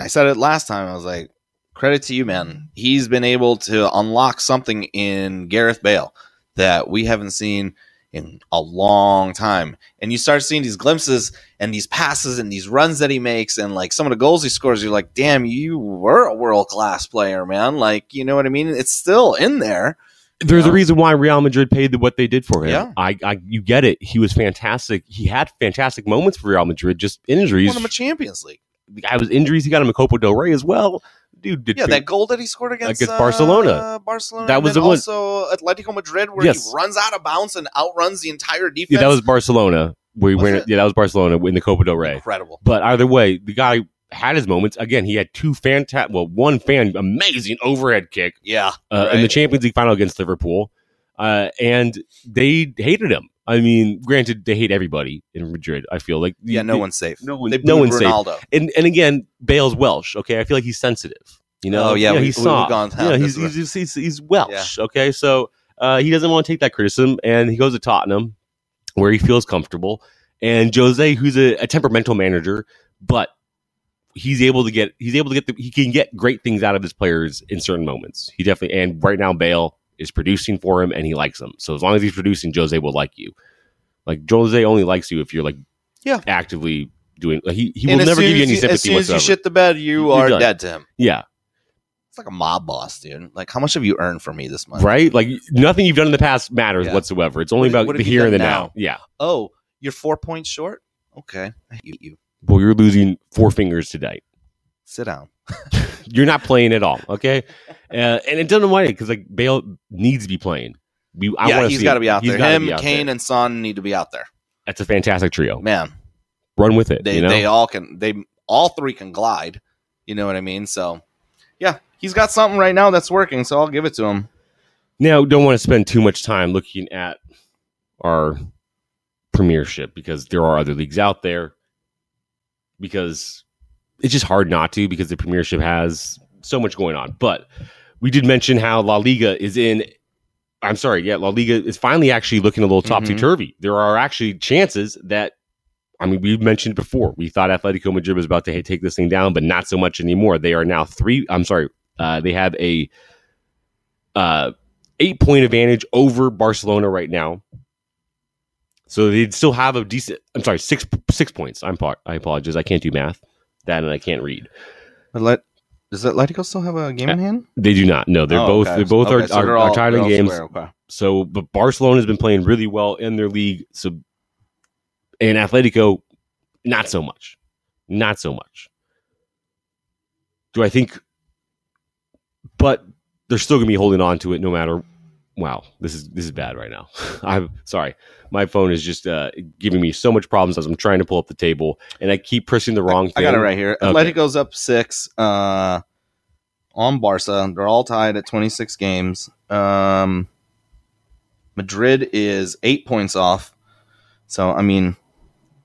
I said it last time, I was like, credit to you, man. He's been able to unlock something in Gareth Bale that we haven't seen in a long time. And you start seeing these glimpses and these passes and these runs that he makes, and like some of the goals he scores, you're like, damn, you were a world-class player, man. Like, you know what I mean? It's still in there. There's a reason why Real Madrid paid what they did for him. Yeah. You get it. He was fantastic. He had fantastic moments for Real Madrid, just injuries. He won him a Champions League. The guy was injuries. He got him a Copa del Rey as well. Dude, that goal that he scored against Barcelona. That was also Atletico Madrid, where he runs out of bounds and outruns the entire defense. Yeah, that was Barcelona. That was Barcelona in the Copa del Rey. Incredible. But either way, the guy had his moments. Again, he had one amazing overhead kick. Yeah, in the Champions League final against Liverpool, and they hated him. I mean, granted, they hate everybody in Madrid. I feel like no one's safe. No one's Ronaldo. Safe. And again, Bale's Welsh. Okay, I feel like he's sensitive. You know, he's Welsh. Yeah. Okay, so he doesn't want to take that criticism, and he goes to Tottenham, where he feels comfortable. And Jose, who's a temperamental manager, but he can get great things out of his players in certain moments. He definitely, and right now Bale is producing for him, and he likes him. So as long as he's producing, Jose will like you. Like, Jose only likes you if you're actively doing. He will never give you any sympathy whatsoever. As soon as you shit the bed, you're done. Dead to him. Yeah, it's like a mob boss, dude. Like, how much have you earned from me this month? Right? Like, nothing you've done in the past matters whatsoever. It's only about the here and the now. Yeah. Oh, you're 4 points short. Okay, I hate you. Well, you're losing 4 fingers today. Sit down. You're not playing at all, okay? And it doesn't matter, because like Bale needs to be playing. He's got to be out there. Him, Kane, and Son need to be out there. That's a fantastic trio, man. Run with it. They all can. They all three can glide. You know what I mean? So, yeah, he's got something right now that's working. So I'll give it to him. Now, don't want to spend too much time looking at our Premiership, because there are other leagues out there. Because it's just hard not to, because the Premiership has so much going on. But we did mention how La Liga is finally actually looking a little topsy-turvy. Mm-hmm. There are actually chances that, I mean, we mentioned before, we thought Atletico Madrid was about to take this thing down, but not so much anymore. They have a 8-point advantage over Barcelona right now. So they'd still have a decent, I'm sorry, six points. I apologize. I can't do math. That and I can't read. Does Atletico still have a game in hand? They do not. No, they're both. Okay. They both okay, are tied in games. Okay. So, but Barcelona has been playing really well in their league. So, and Atletico, not so much. Not so much. Do I think? But they're still going to be holding on to it no matter. Wow, this is bad right now. I'm sorry. My phone is just giving me so much problems as I'm trying to pull up the table, and I keep pressing the wrong thing. I got it right here. Okay. Atletico's up 6 on Barca. They're all tied at 26 games. Madrid is 8 points off. So, I mean,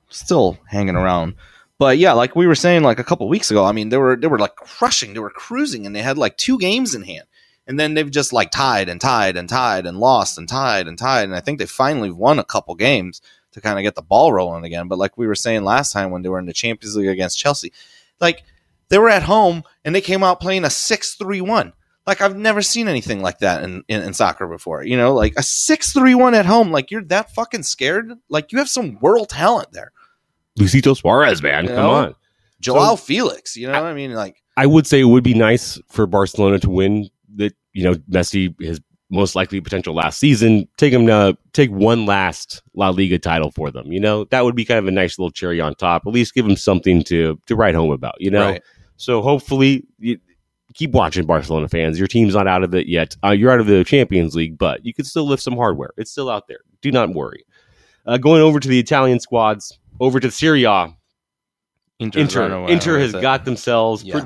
still hanging around. But yeah, like we were saying like a couple weeks ago, I mean, they were like crushing, they were cruising, and they had like 2 games in hand. And then they've just like tied and lost and tied. And I think they finally won a couple games to kind of get the ball rolling again. But like we were saying last time when they were in the Champions League against Chelsea, like they were at home and they came out playing a 6-3-1. Like I've never seen anything like that in soccer before. You know, like a 6-3-1 at home. Like you're that fucking scared. Like you have some world talent there. Luisito Suarez, man. You know? Come on. Joao Felix. You know what I mean? Like I would say it would be nice for Barcelona to win. That, you know, Messi, his most likely potential last season, take one last La Liga title for them. You know, that would be kind of a nice little cherry on top. At least give them something to write home about, you know? Right. So hopefully, keep watching, Barcelona fans. Your team's not out of it yet. You're out of the Champions League, but you can still lift some hardware. It's still out there. Do not worry. Going over to the Italian squads, over to Serie A. Inter has got themselves... Yeah.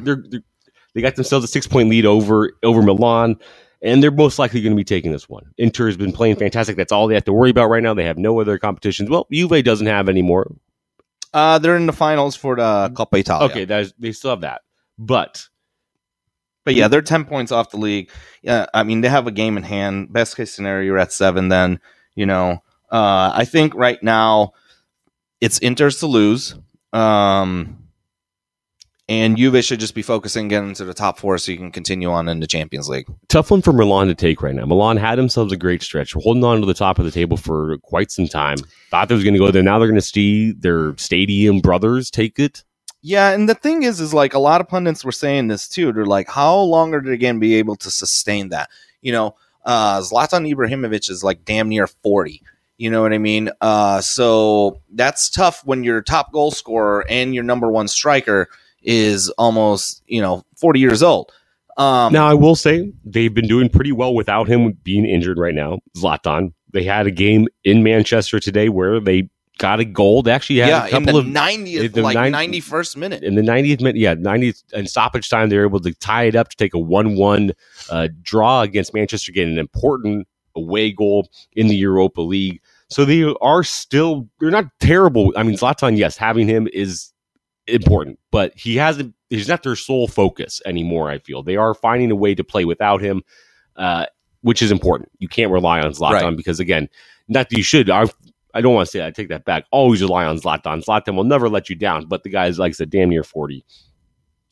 They got themselves a 6-point lead over Milan, and they're most likely going to be taking this one. Inter has been playing fantastic. That's all they have to worry about right now. They have no other competitions. Well, Juve doesn't have any more. They're in the finals for the Coppa Italia. Okay, they still have that. But yeah, they're 10 points off the league. Yeah, I mean, they have a game in hand. Best case scenario, you're at 7 then. You know, I think right now it's Inter's to lose. And Juve should just be focusing getting into the top 4 so you can continue on in the Champions League. Tough one for Milan to take right now. Milan had themselves a great stretch. We're holding on to the top of the table for quite some time. Thought they was going to go there. Now they're going to see their stadium brothers take it. Yeah, and the thing is like a lot of pundits were saying this too. They're like, how long are they going to be able to sustain that? You know, Zlatan Ibrahimovic is like damn near 40. You know what I mean? So that's tough when your top goal scorer and your number 1 striker is almost, you know, 40 years old. Now, I will say they've been doing pretty well without him being injured right now, Zlatan. They had a game in Manchester today where they got a goal. They actually had a couple in the 91st minute. In the 90th minute, yeah, 90th and stoppage time, they were able to tie it up to take a 1-1 draw against Manchester, getting an important away goal in the Europa League. So they are still, they're not terrible. I mean, Zlatan, yes, having him is important, but he's not their sole focus anymore. I feel they are finding a way to play without him, which is important. You can't rely on Zlatan because, again, not that you should. I don't want to say that. I take that back. Always rely on Zlatan. Zlatan will never let you down, but the guy's, like I said, damn near 40,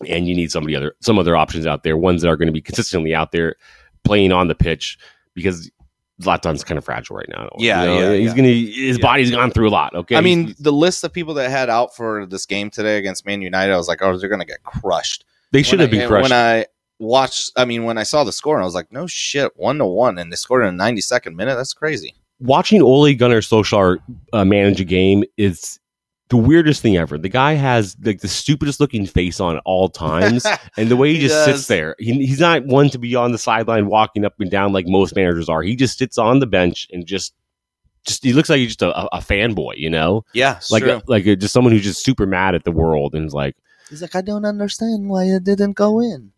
and you need some other options out there, ones that are going to be consistently out there playing on the pitch, because Zlatan's kind of fragile right now. Yeah, you know, his body's gone through a lot. Okay, I mean, the list of people that had out for this game today against Man United, I was like, oh, they're gonna get crushed. They should have been crushed. When I saw the score, and I was like, no shit, 1-1, and they scored in the 92nd minute. That's crazy. Watching Ole Gunnar Solskjaer manage a game is the weirdest thing ever. The guy has like the stupidest looking face on at all times, and the way he just sits there, he's not one to be on the sideline walking up and down like most managers are. He just sits on the bench and just he looks like he's just a fanboy, you know? Yeah, like just someone who's just super mad at the world and is like, he's like, I don't understand why it didn't go in.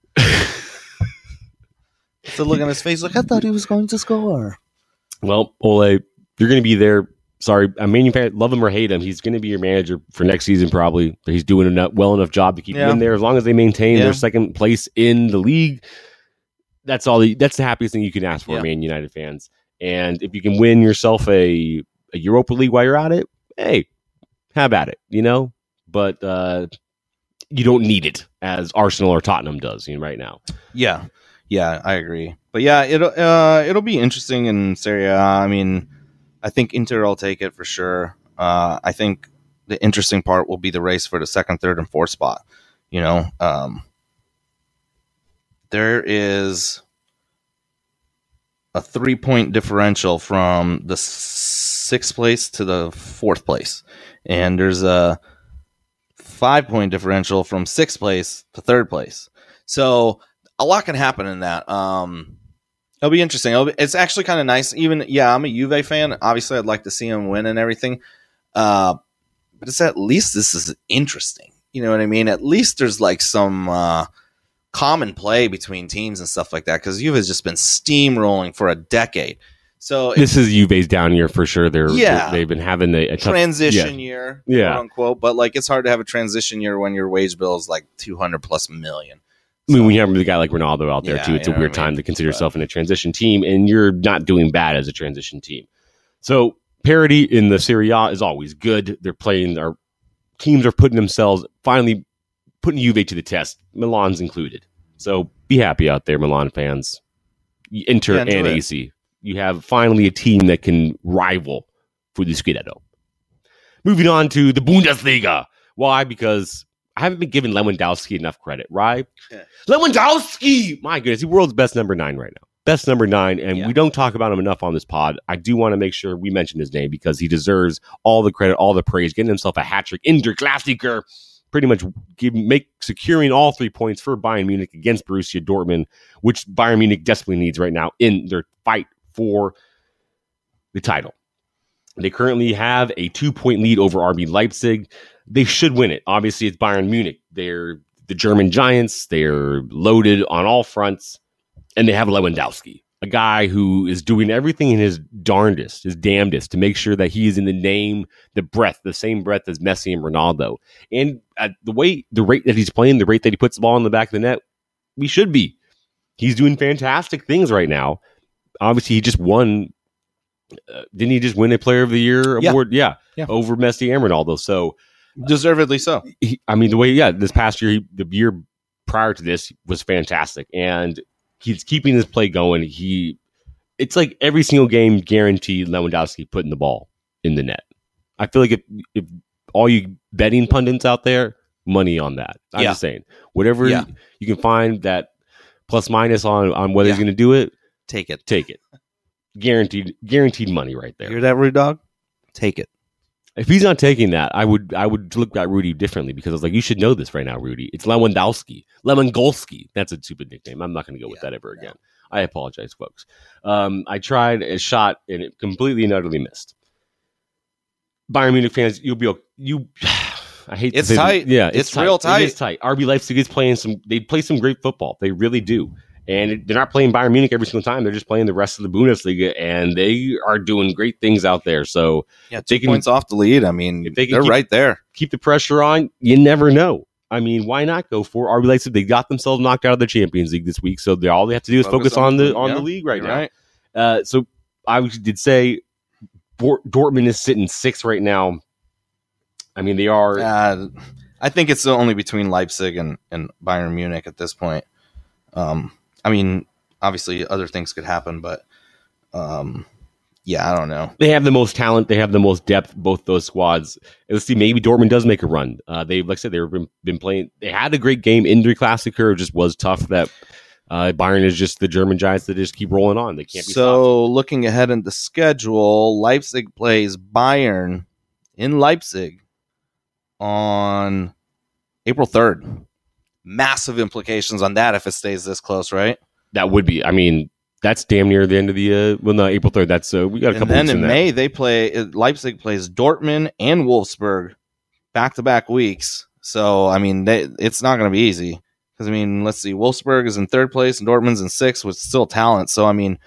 So look on his face, like I thought he was going to score. Well, Ole, you're going to be there. Sorry, I mean, love him or hate him, he's going to be your manager for next season probably. He's doing a well enough job to keep him in there as long as they maintain their second place in the league. That's the happiest thing you can ask for, Man United fans. And if you can win yourself a Europa League while you're at it, hey, have at it, you know? But you don't need it as Arsenal or Tottenham does right now. Yeah. Yeah, I agree. But yeah, it'll be interesting in Serie A. I mean, I think Inter will take it for sure. I think the interesting part will be the race for the second, third, and fourth spot. You know, there is a 3-point differential from the sixth place to the fourth place. And there's a 5-point differential from sixth place to third place. So a lot can happen in that. It'll be interesting. It's actually kind of nice. I'm a Juve fan. Obviously, I'd like to see him win and everything. But it's at least this is interesting. You know what I mean? At least there's like some common play between teams and stuff like that, because Juve has just been steamrolling for a decade. So this is Juve's down year for sure. They've been having a transition year, quote unquote. But like, it's hard to have a transition year when your wage bill is like 200 plus million. I mean, when you have a guy like Ronaldo out there, too, it's a weird time to consider yourself in a transition team, and you're not doing bad as a transition team. So parity in the Serie A is always good. They're playing, our teams are putting themselves, finally putting Juve to the test, Milan's included. So be happy out there, Milan fans. Inter and AC. You have finally a team that can rival for the Scudetto. Moving on to the Bundesliga. Why? Because I haven't been giving Lewandowski enough credit, right? Yeah. Lewandowski! My goodness, he's world's best number 9 right now. Best number 9, and we don't talk about him enough on this pod. I do want to make sure we mention his name because he deserves all the credit, all the praise, getting himself a hat-trick in Der Klassiker, pretty much securing all 3 points for Bayern Munich against Borussia Dortmund, which Bayern Munich desperately needs right now in their fight for the title. They currently have a 2-point lead over RB Leipzig. They should win it. Obviously, it's Bayern Munich. They're the German giants. They're loaded on all fronts. And they have Lewandowski, a guy who is doing everything in his darndest, his damnedest, to make sure that he is in the name, the same breath as Messi and Ronaldo. And at the rate that he's playing, the rate that he puts the ball in the back of the net, we should be. He's doing fantastic things right now. Obviously, he just won. Didn't he just win a Player of the Year award? Yeah. Over Messi and Ronaldo. So deservedly so. This past year, the year prior to this was fantastic, and he's keeping this play going. It's like every single game, guaranteed Lewandowski putting the ball in the net. I feel like if all you betting pundits out there, money on that. I'm just saying, whatever you can find that plus minus on whether he's going to do it, take it. Guaranteed money right there. Hear that, Rude Dog? Take it. If he's not taking that, I would look at Rudy differently, because I was like, you should know this right now, Rudy. It's Lewandowski. That's a stupid nickname. I'm not going to go with that ever again. I apologize, folks. I tried a shot and it completely and utterly missed. Bayern Munich fans, you'll be okay. I hate it's to say tight. That. Yeah, it's real tight. It is tight. RB Leipzig is playing they play some great football. They really do. And they're not playing Bayern Munich every single time. They're just playing the rest of the Bundesliga, and they are doing great things out there. So 2 points off the lead. I mean, they're right there. Keep the pressure on. You never know. I mean, why not go for RB Leipzig? They got themselves knocked out of the Champions League this week, so all they have to do is focus on the league right now. Right. So I did say Dortmund is sitting 6th right now. I mean, they are. I think it's only between Leipzig and Bayern Munich at this point. I mean, obviously, other things could happen, but I don't know. They have the most talent. They have the most depth. Both those squads. Let's see. Maybe Dortmund does make a run. They've been playing. They had a great game in Der Klassiker. It just was tough that Bayern is just the German giants that just keep rolling on. They can't be stopped. Looking ahead in the schedule, Leipzig plays Bayern in Leipzig on April 3rd. Massive implications on that if it stays this close, right? That would be. I mean, that's damn near the end of the April 3rd. That's we got a couple. And then in May, they play Leipzig plays Dortmund and Wolfsburg back-to-back weeks. So I mean, it's not going to be easy, because I mean, let's see, Wolfsburg is in 3rd place and Dortmund's in 6th with still talent. So I mean,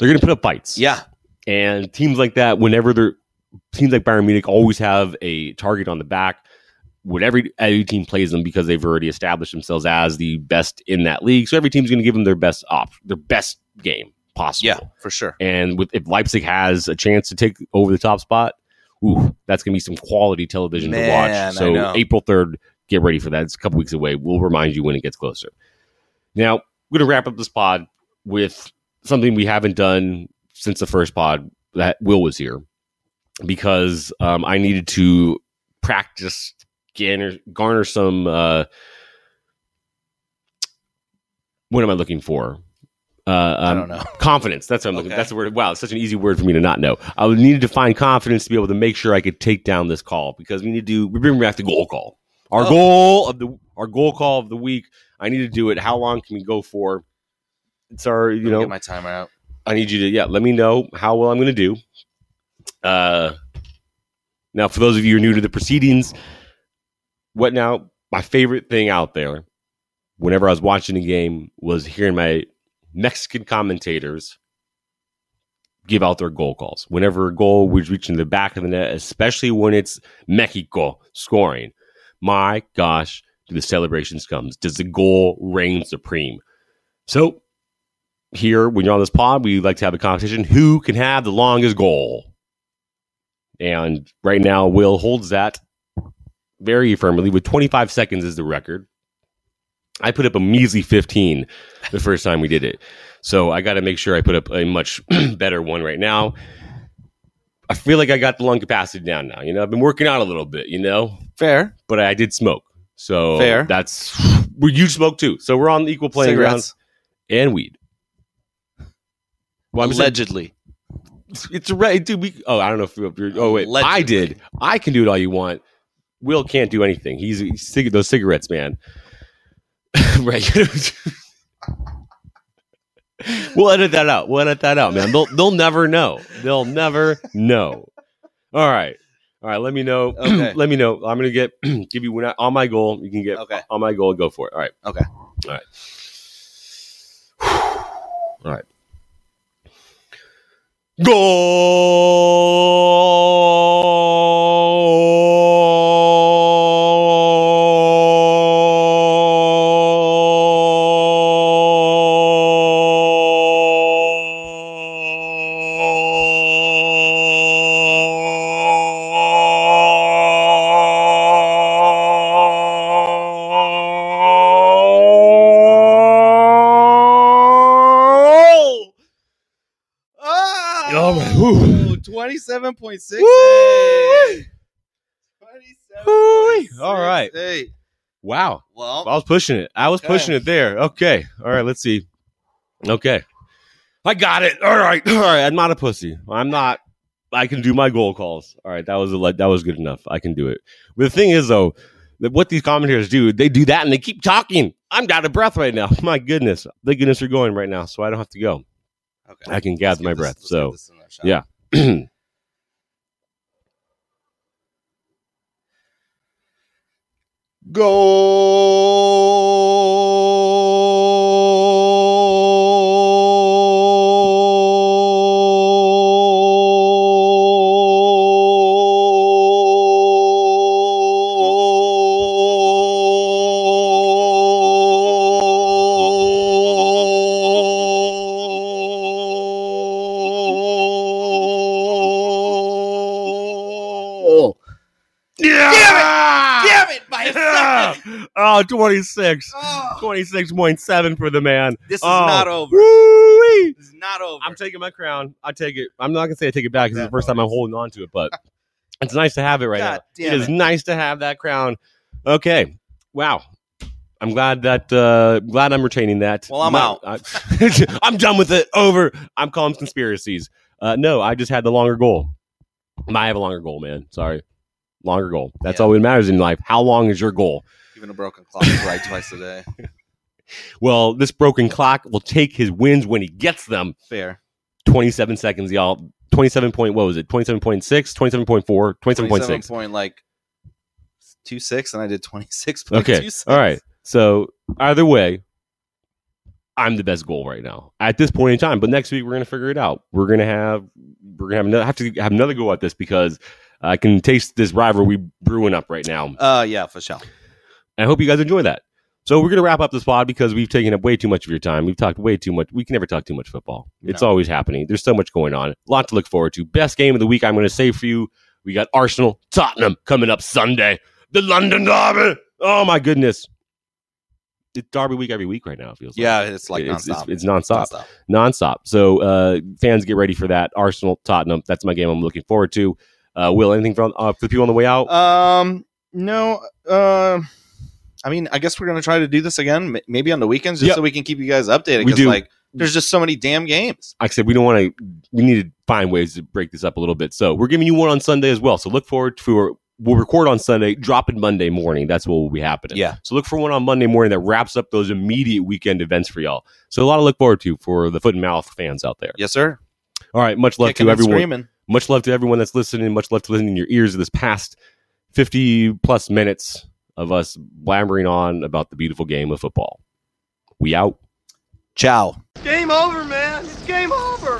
they're going to put up fights. Yeah, and teams like that, teams like Bayern Munich always have a target on the back. Whatever every team plays them, because they've already established themselves as the best in that league. So every team's going to give them their best game possible. Yeah, for sure. And if Leipzig has a chance to take over the top spot, that's going to be some quality television to watch. So April 3rd, get ready for that. It's a couple weeks away. We'll remind you when it gets closer. Now, We're going to wrap up this pod with something we haven't done since the first pod that Will was here, because I needed to practice, garner some. What am I looking for? I don't know. Confidence. That's what I'm looking for. That's the word. Wow, it's such an easy word for me to not know. I needed to find confidence to be able to make sure I could take down this call, because we need to bring back the goal call. Our goal call of the week. I need to do it. How long can we go for? It's our, you know, get my timer out. I need you to, let me know how well I'm going to do. Now, for those of you who are new to the proceedings, what now? My favorite thing out there, whenever I was watching a game, was hearing my Mexican commentators give out their goal calls. Whenever a goal was reaching the back of the net, especially when it's Mexico scoring, my gosh, do the celebrations comes? Does the goal reign supreme? So, here, when you're on this pod, we like to have a competition. Who can have the longest goal? And right now, Will holds that very firmly with 25 seconds is the record. I put up a measly 15 the first time we did it. So I got to make sure I put up a much better one right now. I feel like I got the lung capacity down now. You know, I've been working out a little bit, you know. Fair. But I did smoke. So fair. That's where you smoke too. So we're on the equal playing grounds. And weed. Well, allegedly. It's right, dude. I don't know if you're. Oh, wait. Allegedly. I did. I can do it all you want. Will can't do anything. He's those cigarettes, man. Right. We'll edit that out. We'll edit that out, man. They'll never know. They'll never know. All right. All right. Let me know. Okay. Let me know. I'm going to give you one on my goal. You can get on my goal. Go for it. All right. Okay. All right. All right. Goal! 27.6. All right. Wow. Well, I was pushing it. Pushing it there. Okay. All right. Let's see. Okay. I got it. All right. All right. I'm not a pussy. I'm not. I can do my goal calls. All right. That was good enough. I can do it. But the thing is, though, that what these commentators do, they do that and they keep talking. I'm out of breath right now. My goodness. Thank goodness you're going right now, so I don't have to go. Okay. I can gather my breath. So, yeah. Oh, 26. 26.7 for the man. This is not over. Woo-wee. This is not over. I'm taking my crown. I take it. I'm not going to say I take it back because it's the first time I'm holding on to it, but it's nice to have it right now. It is nice to have that crown. Okay. Wow. I'm glad that glad I'm retaining that. Well, I'm out. I'm done with it. Over. I'm calling conspiracies. No, I just had the longer goal. I have a longer goal, man. Sorry. Longer goal. That's all that matters in life. How long is your goal? Even a broken clock is right twice a day. Well, this broken clock will take his wins when he gets them. Fair. 27 seconds, y'all. 27.6, 27.4, 27.6. 27.26, and I did 26.26. Okay, all right. So, either way, I'm the best goal right now at this point in time. But next week, we're going to figure it out. We're going to have another go at this because I can taste this rivalry brewing up right now. Yeah, for sure. I hope you guys enjoy that. So we're going to wrap up this pod because we've taken up way too much of your time. We've talked way too much. We can never talk too much football. No. It's always happening. There's so much going on. A lot to look forward to. Best game of the week I'm going to save for you. We got Arsenal, Tottenham coming up Sunday. The London Derby. Oh, my goodness. it's Derby week every week right now. It feels like. It's like nonstop. It's nonstop. Nonstop. So fans, get ready for that. Arsenal, Tottenham. That's my game I'm looking forward to. Will, anything for the people on the way out? No. I mean, I guess we're going to try to do this again, maybe on the weekends, just so we can keep you guys updated. We do. Like, there's just so many damn games. Like I said, we need to find ways to break this up a little bit. So we're giving you one on Sunday as well. So look forward to, we'll record on Sunday, drop it Monday morning. That's what will be happening. Yeah. So look for one on Monday morning that wraps up those immediate weekend events for y'all. So a lot to look forward to for the Foot and Mouth fans out there. Yes, sir. All right. Much love to everyone. Screaming. Much love to everyone that's listening. Much love to listening in your ears of this past 50 plus minutes of us blabbering on about the beautiful game of football. We out. Ciao. Game over, man. It's game over.